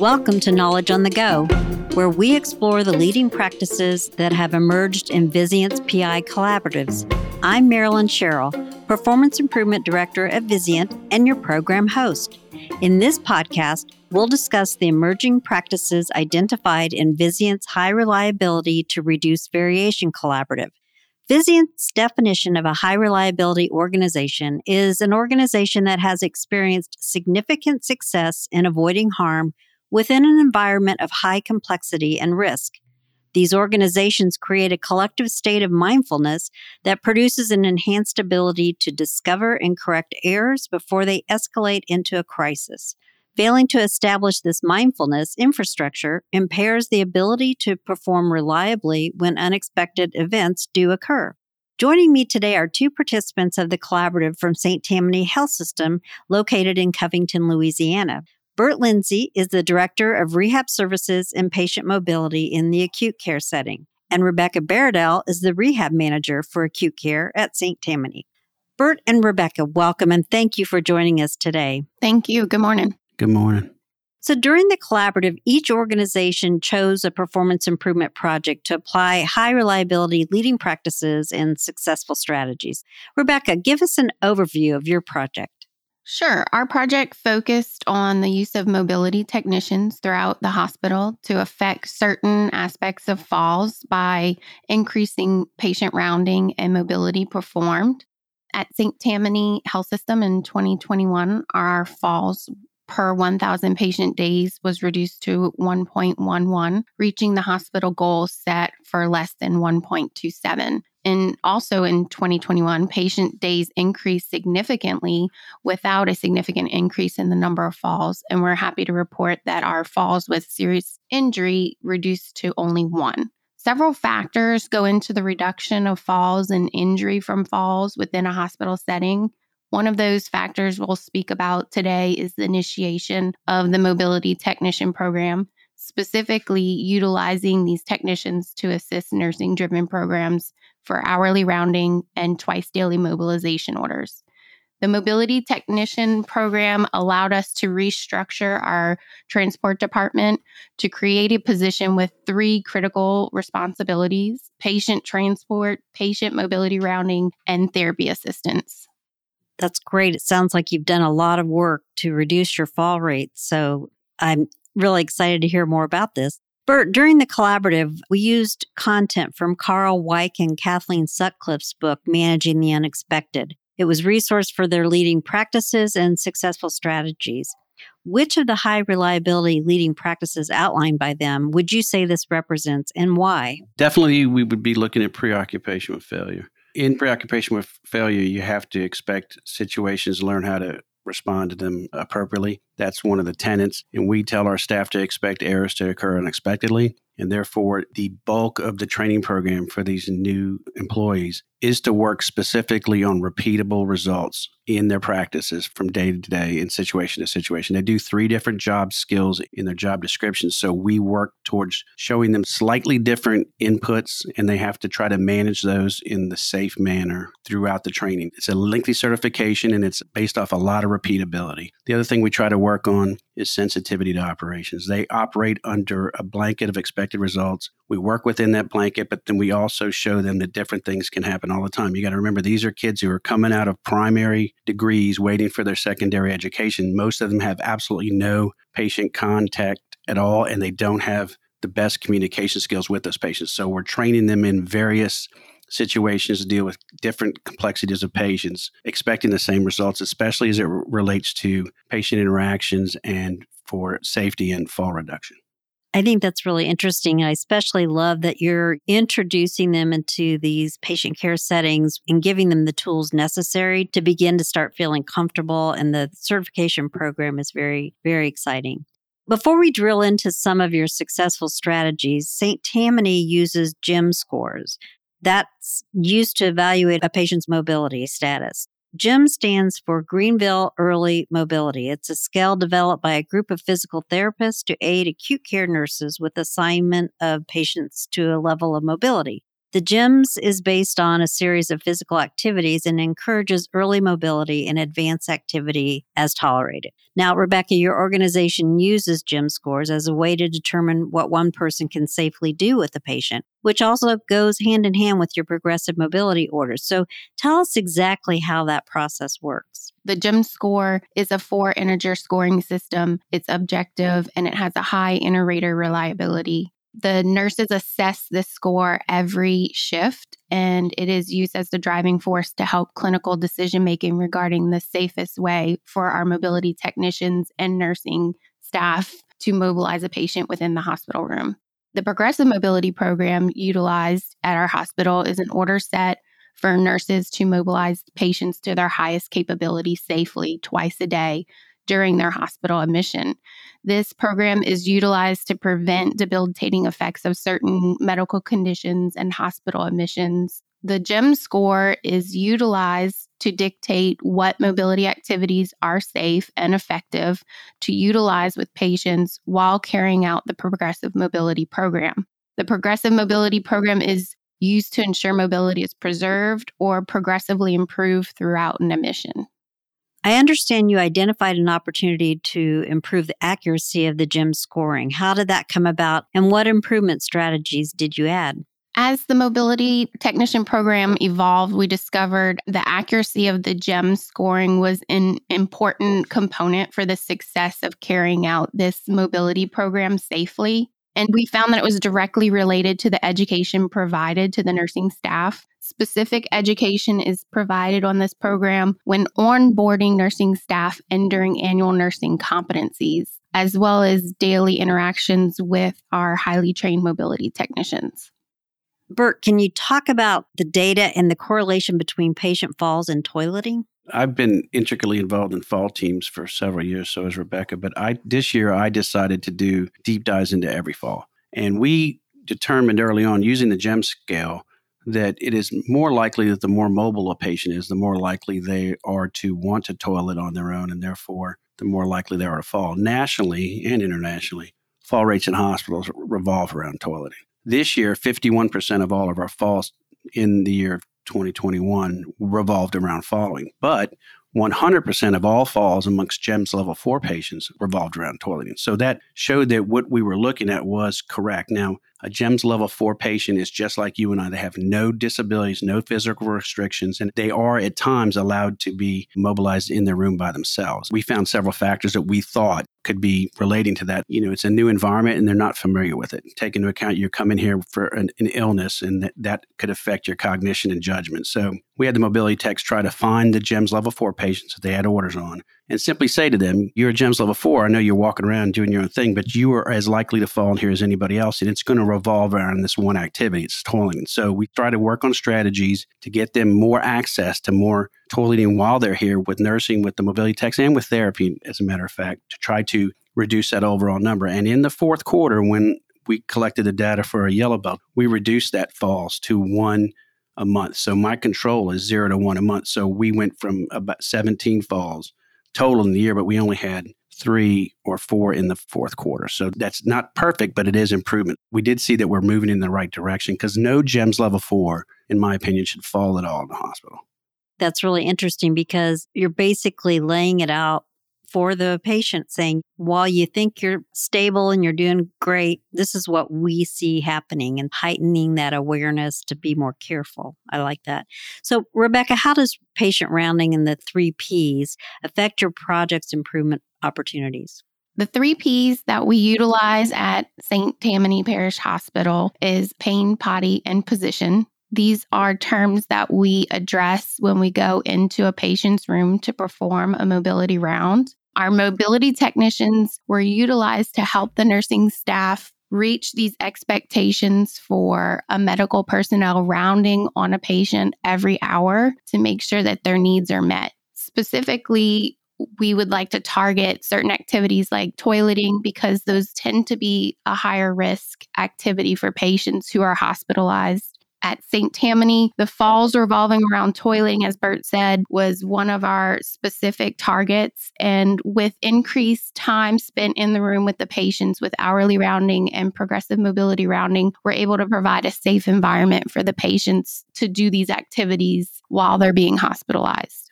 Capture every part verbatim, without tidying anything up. Welcome to Knowledge on the Go, where we explore the leading practices that have emerged in Vizient's P I collaboratives. I'm Marilyn Sherrill, Performance Improvement Director at Vizient and your program host. In this podcast, we'll discuss the emerging practices identified in Vizient's high reliability to reduce variation collaborative. Vizient's definition of a high reliability organization is an organization that has experienced significant success in avoiding harm within an environment of high complexity and risk. These organizations create a collective state of mindfulness that produces an enhanced ability to discover and correct errors before they escalate into a crisis. Failing to establish this mindfulness infrastructure impairs the ability to perform reliably when unexpected events do occur. Joining me today are two participants of the collaborative from Saint Tammany Health System located in Covington, Louisiana. Bert Lindsay is the Director of Rehab Services and Patient Mobility in the acute care setting, and Rebecca Baradell is the Rehab Manager for Acute Care at Saint Tammany. Bert and Rebecca, welcome and thank you for joining us today. Thank you. Good morning. Good morning. So during the collaborative, each organization chose a performance improvement project to apply high reliability leading practices and successful strategies. Rebecca, give us an overview of your project. Sure. Our project focused on the use of mobility technicians throughout the hospital to affect certain aspects of falls by increasing patient rounding and mobility performed. At Saint Tammany Health System in twenty twenty-one, our falls per one thousand patient days was reduced to one point one one, reaching the hospital goal set for less than one point two seven. And also in twenty twenty-one, patient days increased significantly without a significant increase in the number of falls. And we're happy to report that our falls with serious injury reduced to only one. Several factors go into the reduction of falls and injury from falls within a hospital setting. One of those factors we'll speak about today is the initiation of the mobility technician program, specifically utilizing these technicians to assist nursing-driven programs for hourly rounding and twice daily mobilization orders. The mobility technician program allowed us to restructure our transport department to create a position with three critical responsibilities: patient transport, patient mobility rounding, and therapy assistance. That's great. It sounds like you've done a lot of work to reduce your fall rate. So I'm really excited to hear more about this. Bert, during the collaborative, we used content from Carl Weick and Kathleen Sutcliffe's book, Managing the Unexpected. It was resourced for their leading practices and successful strategies. Which of the high reliability leading practices outlined by them would you say this represents and why? Definitely, we would be looking at preoccupation with failure. In preoccupation with failure, you have to expect situations, learn how to respond to them appropriately. That's one of the tenets. And we tell our staff to expect errors to occur unexpectedly. And therefore, the bulk of the training program for these new employees is to work specifically on repeatable results in their practices from day to day and situation to situation. They do three different job skills in their job descriptions. So we work towards showing them slightly different inputs, and they have to try to manage those in the safe manner throughout the training. It's a lengthy certification, and it's based off a lot of repeatability. The other thing we try to work on is sensitivity to operations. They operate under a blanket of expected results. We work within that blanket, but then we also show them that different things can happen all the time. You got to remember, these are kids who are coming out of primary degrees waiting for their secondary education. Most of them have absolutely no patient contact at all, and they don't have the best communication skills with those patients. So we're training them in various situations to deal with different complexities of patients, expecting the same results, especially as it r- relates to patient interactions and for safety and fall reduction. I think that's really interesting. I especially love that you're introducing them into these patient care settings and giving them the tools necessary to begin to start feeling comfortable. And the certification program is very, very exciting. Before we drill into some of your successful strategies, Saint Tammany uses GEM scores. That's used to evaluate a patient's mobility status. GEM stands for Greenville Early Mobility. It's a scale developed by a group of physical therapists to aid acute care nurses with assignment of patients to a level of mobility. The GYMS is based on a series of physical activities and encourages early mobility and advanced activity as tolerated. Now, Rebecca, your organization uses GYMS scores as a way to determine what one person can safely do with a patient, which also goes hand in hand with your progressive mobility orders. So tell us exactly how that process works. The GYMS score is a four-integer scoring system. It's objective, and it has a high inter-rater reliability. The nurses assess the score every shift, and it is used as the driving force to help clinical decision-making regarding the safest way for our mobility technicians and nursing staff to mobilize a patient within the hospital room. The progressive mobility program utilized at our hospital is an order set for nurses to mobilize patients to their highest capability safely twice a day during their hospital admission. This program is utilized to prevent debilitating effects of certain medical conditions and hospital admissions. The GYMS score is utilized to dictate what mobility activities are safe and effective to utilize with patients while carrying out the progressive mobility program. The progressive mobility program is used to ensure mobility is preserved or progressively improved throughout an admission. I understand you identified an opportunity to improve the accuracy of the GYMS scoring. How did that come about, and what improvement strategies did you add? As the mobility technician program evolved, we discovered the accuracy of the GYMS scoring was an important component for the success of carrying out this mobility program safely. And we found that it was directly related to the education provided to the nursing staff. Specific education is provided on this program when onboarding nursing staff and during annual nursing competencies, as well as daily interactions with our highly trained mobility technicians. Bert, can you talk about the data and the correlation between patient falls and toileting? I've been intricately involved in fall teams for several years, so has Rebecca. But I this year, I decided to do deep dives into every fall. And we determined early on, using the GYMS scale, that it is more likely that the more mobile a patient is, the more likely they are to want to toilet on their own, and therefore, the more likely they are to fall. Nationally and internationally, fall rates in hospitals revolve around toileting. This year, fifty-one percent of all of our falls in the year of twenty twenty-one revolved around falling, but one hundred percent of all falls amongst GYMS level four patients revolved around toileting. So that showed that what we were looking at was correct. Now, a GYMS level four patient is just like you and I. They have no disabilities, no physical restrictions, and they are at times allowed to be mobilized in their room by themselves. We found several factors that we thought could be relating to that. You know, it's a new environment and they're not familiar with it. Take into account you're coming here for an, an illness, and that, that could affect your cognition and judgment. So we had the mobility techs try to find the GYMS level four patients that they had orders on and simply say to them, you're a GYMS level four. I know you're walking around doing your own thing, but you are as likely to fall in here as anybody else. And it's going to revolve around this one activity. It's toileting. So we try to work on strategies to get them more access to more toileting while they're here, with nursing, with the mobility techs, and with therapy, as a matter of fact, to try to reduce that overall number. And in the fourth quarter, when we collected the data for a yellow belt, we reduced that falls to one a month. So my control is zero to one a month. So we went from about seventeen falls total in the year, but we only had three or four in the fourth quarter. So that's not perfect, but it is improvement. We did see that we're moving in the right direction, because no GYMS level four, in my opinion, should fall at all in the hospital. That's really interesting, because you're basically laying it out for the patient, saying, while you think you're stable and you're doing great, this is what we see happening, and heightening that awareness to be more careful. I like that. So, Rebecca, how does patient rounding and the three Ps affect your project's improvement opportunities? The three Ps that we utilize at Saint Tammany Parish Hospital is pain, potty, and position. These are terms that we address when we go into a patient's room to perform a mobility round. Our mobility technicians were utilized to help the nursing staff reach these expectations for a medical personnel rounding on a patient every hour to make sure that their needs are met. Specifically, we would like to target certain activities like toileting, because those tend to be a higher risk activity for patients who are hospitalized. at Saint Tammany. The falls revolving around toiling, as Bert said, was one of our specific targets. And with increased time spent in the room with the patients with hourly rounding and progressive mobility rounding, we're able to provide a safe environment for the patients to do these activities while they're being hospitalized.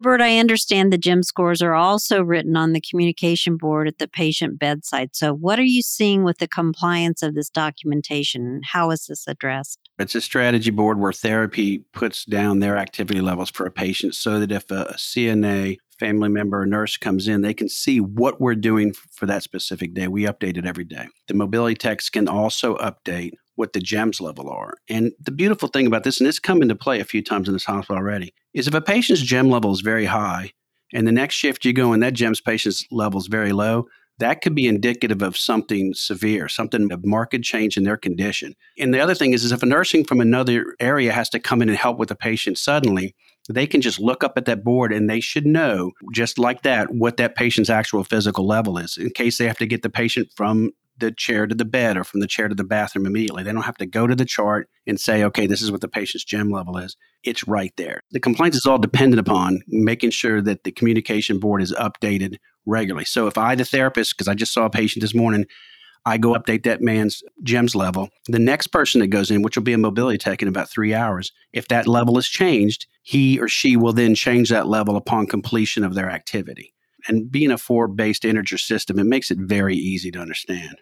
Bert, I understand the GEM scores are also written on the communication board at the patient bedside. So what are you seeing with the compliance of this documentation? How is this addressed? It's a strategy board where therapy puts down their activity levels for a patient so that if a C N A, family member, or nurse comes in, they can see what we're doing for that specific day. We update it every day. The mobility techs can also update what the GEMs level are. And the beautiful thing about this, and it's come into play a few times in this hospital already, is if a patient's GEM level is very high, and the next shift you go and that GEM's patient's level is very low, that could be indicative of something severe, something of marked change in their condition. And the other thing is, is if a nursing from another area has to come in and help with a patient suddenly, they can just look up at that board and they should know, just like that, what that patient's actual physical level is in case they have to get the patient from the chair to the bed or from the chair to the bathroom immediately. They don't have to go to the chart and say, okay, this is what the patient's GEM level is. It's right there. The compliance is all dependent upon making sure that the communication board is updated regularly. So if I, the therapist, because I just saw a patient this morning, I go update that man's GEM's level, the next person that goes in, which will be a mobility tech in about three hours, if that level is changed, he or she will then change that level upon completion of their activity. And being a four-based integer system, it makes it very easy to understand.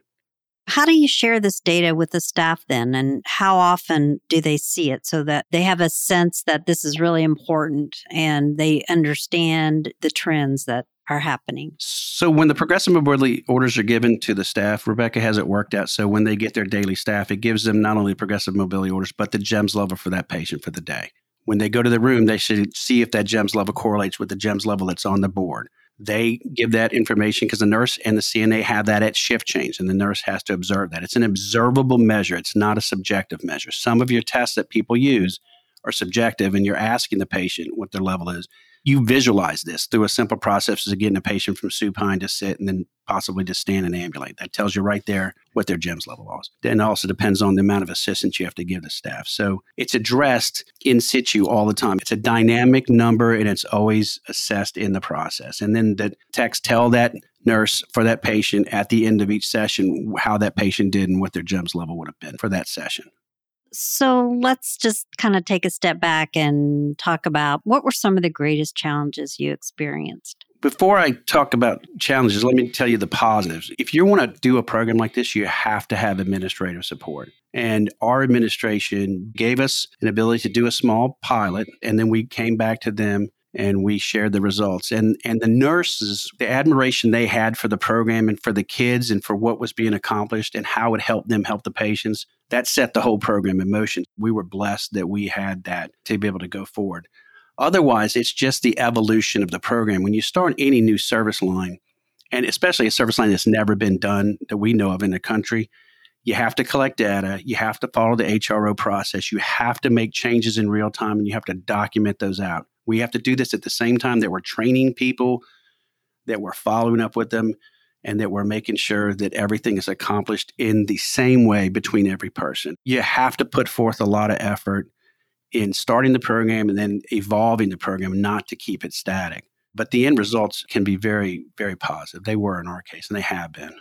How do you share this data with the staff then? And how often do they see it so that they have a sense that this is really important and they understand the trends that are happening? So when the progressive mobility orders are given to the staff, Rebecca has it worked out. So when they get their daily staff, it gives them not only progressive mobility orders, but the GEMs level for that patient for the day. When they go to the room, they should see if that GEMs level correlates with the GEMs level that's on the board. They give that information because the nurse and the C N A have that at shift change, and the nurse has to observe that. It's an observable measure. It's not a subjective measure. Some of your tests that people use are subjective, and you're asking the patient what their level is. You visualize this through a simple process of getting a patient from supine to sit and then possibly to stand and ambulate. That tells you right there what their GEMs level was. Then it also depends on the amount of assistance you have to give the staff. So it's addressed in situ all the time. It's a dynamic number and it's always assessed in the process. And then the techs tell that nurse for that patient at the end of each session how that patient did and what their GEMs level would have been for that session. So let's just kind of take a step back and talk about what were some of the greatest challenges you experienced? Before I talk about challenges, let me tell you the positives. If you want to do a program like this, you have to have administrative support. And our administration gave us an ability to do a small pilot, and then we came back to them and we shared the results. And and the nurses, the admiration they had for the program and for the kids and for what was being accomplished and how it helped them help the patients, that set the whole program in motion. We were blessed that we had that to be able to go forward. Otherwise, it's just the evolution of the program. When you start any new service line, and especially a service line that's never been done that we know of in the country, you have to collect data, you have to follow the H R O process, you have to make changes in real time, and you have to document those out. We have to do this at the same time that we're training people, that we're following up with them, and that we're making sure that everything is accomplished in the same way between every person. You have to put forth a lot of effort in starting the program and then evolving the program, not to keep it static. But the end results can be very, very positive. They were in our case, and they have been.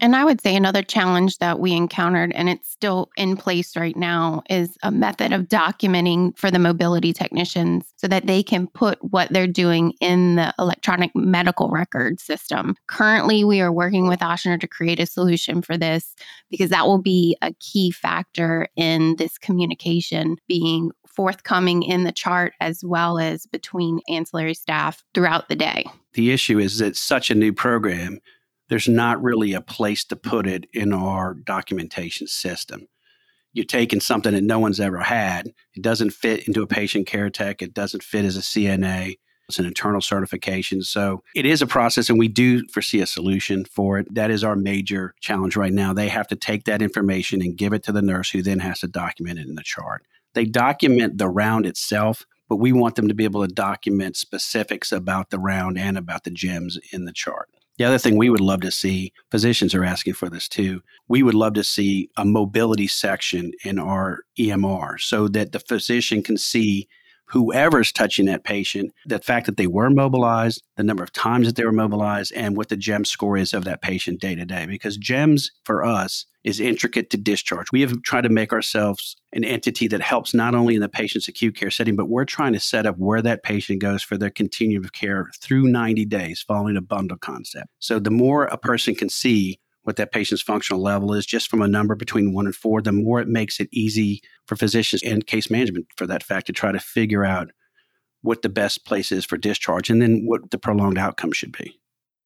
And I would say another challenge that we encountered, and it's still in place right now, is a method of documenting for the mobility technicians so that they can put what they're doing in the electronic medical record system. Currently, we are working with Ochsner to create a solution for this because that will be a key factor in this communication being forthcoming in the chart as well as between ancillary staff throughout the day. The issue is that it's such a new program. There's not really a place to put it in our documentation system. You're taking something that no one's ever had. It doesn't fit into a patient care tech. It doesn't fit as a C N A. It's an internal certification. So it is a process, and we do foresee a solution for it. That is our major challenge right now. They have to take that information and give it to the nurse, who then has to document it in the chart. They document the round itself, but we want them to be able to document specifics about the round and about the GEMs in the chart. The other thing we would love to see, physicians are asking for this too, we would love to see a mobility section in our E M R so that the physician can see whoever's touching that patient, the fact that they were mobilized, the number of times that they were mobilized, and what the GEMS score is of that patient day to day. Because GEMS for us is intricate to discharge. We have tried to make ourselves an entity that helps not only in the patient's acute care setting, but we're trying to set up where that patient goes for their continuum of care through ninety days following a bundle concept. So the more a person can see what that patient's functional level is, just from a number between one and four, the more it makes it easy for physicians and case management, for that fact, to try to figure out what the best place is for discharge and then what the prolonged outcome should be.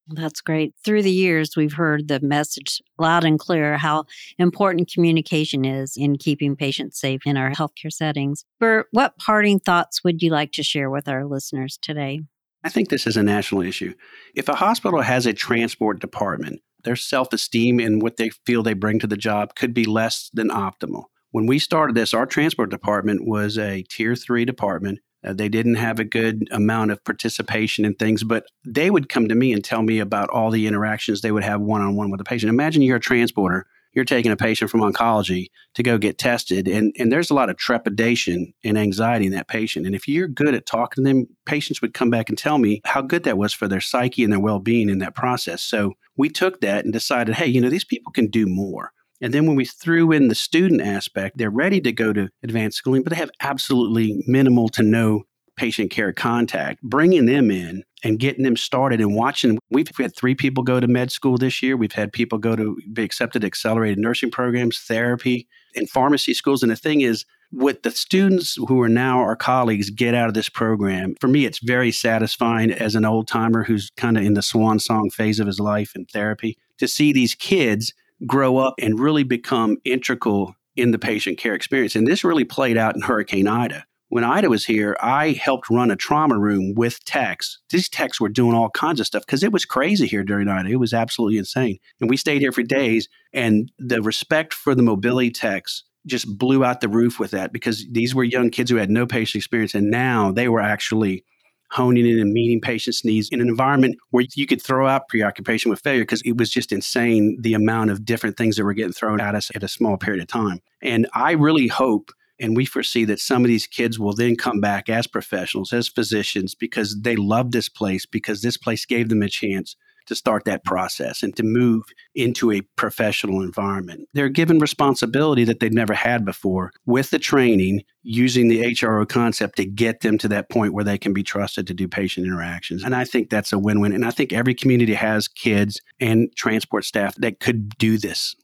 That's great. Through the years, we've heard the message loud and clear how important communication is in keeping patients safe in our healthcare settings. Bert, what parting thoughts would you like to share with our listeners today? I think this is a national issue. If a hospital has a transport department, their self-esteem and what they feel they bring to the job could be less than optimal. When we started this, our transport department was a tier three department. Uh, they didn't have a good amount of participation in things, but they would come to me and tell me about all the interactions they would have one-on-one with a patient. Imagine you're a transporter. You're taking a patient from oncology to go get tested, and, and there's a lot of trepidation and anxiety in that patient. And if you're good at talking to them, patients would come back and tell me how good that was for their psyche and their well-being in that process. So we took that and decided, hey, you know, these people can do more. And then when we threw in the student aspect, they're ready to go to advanced schooling, but they have absolutely minimal to no patient care contact. Bringing them in and getting them started and watching. We've had three people go to med school this year. We've had people go to be accepted to accelerated nursing programs, therapy, and pharmacy schools. And the thing is, what the students who are now our colleagues get out of this program, for me, it's very satisfying as an old timer who's kind of in the swan song phase of his life in therapy, to see these kids grow up and really become integral in the patient care experience. And this really played out in Hurricane Ida. When Ida was here, I helped run a trauma room with techs. These techs were doing all kinds of stuff because it was crazy here during Ida. It was absolutely insane. And we stayed here for days, and the respect for the mobility techs just blew out the roof with that, because these were young kids who had no patient experience, and now they were actually honing in and meeting patients' needs in an environment where you could throw out preoccupation with failure, because it was just insane the amount of different things that were getting thrown at us at a small period of time. And I really hope and we foresee that some of these kids will then come back as professionals, as physicians, because they love this place, because this place gave them a chance to start that process and to move into a professional environment. They're given responsibility that they've never had before with the training, using the H R O concept to get them to that point where they can be trusted to do patient interactions. And I think that's a win-win. And I think every community has kids and transport staff that could do this.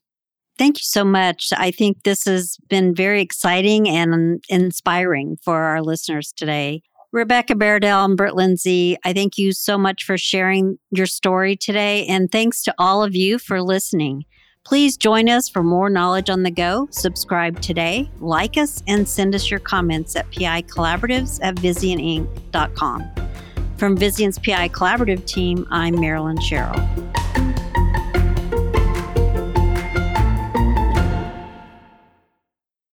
Thank you so much. I think this has been very exciting and inspiring for our listeners today. Rebecca Berdell and Bert Lindsay, I thank you so much for sharing your story today. And thanks to all of you for listening. Please join us for more Knowledge on the Go. Subscribe today, like us, and send us your comments at P I Collaboratives at Vizient Inc dot com. From Vizient's P I Collaborative team, I'm Marilyn Sherrill.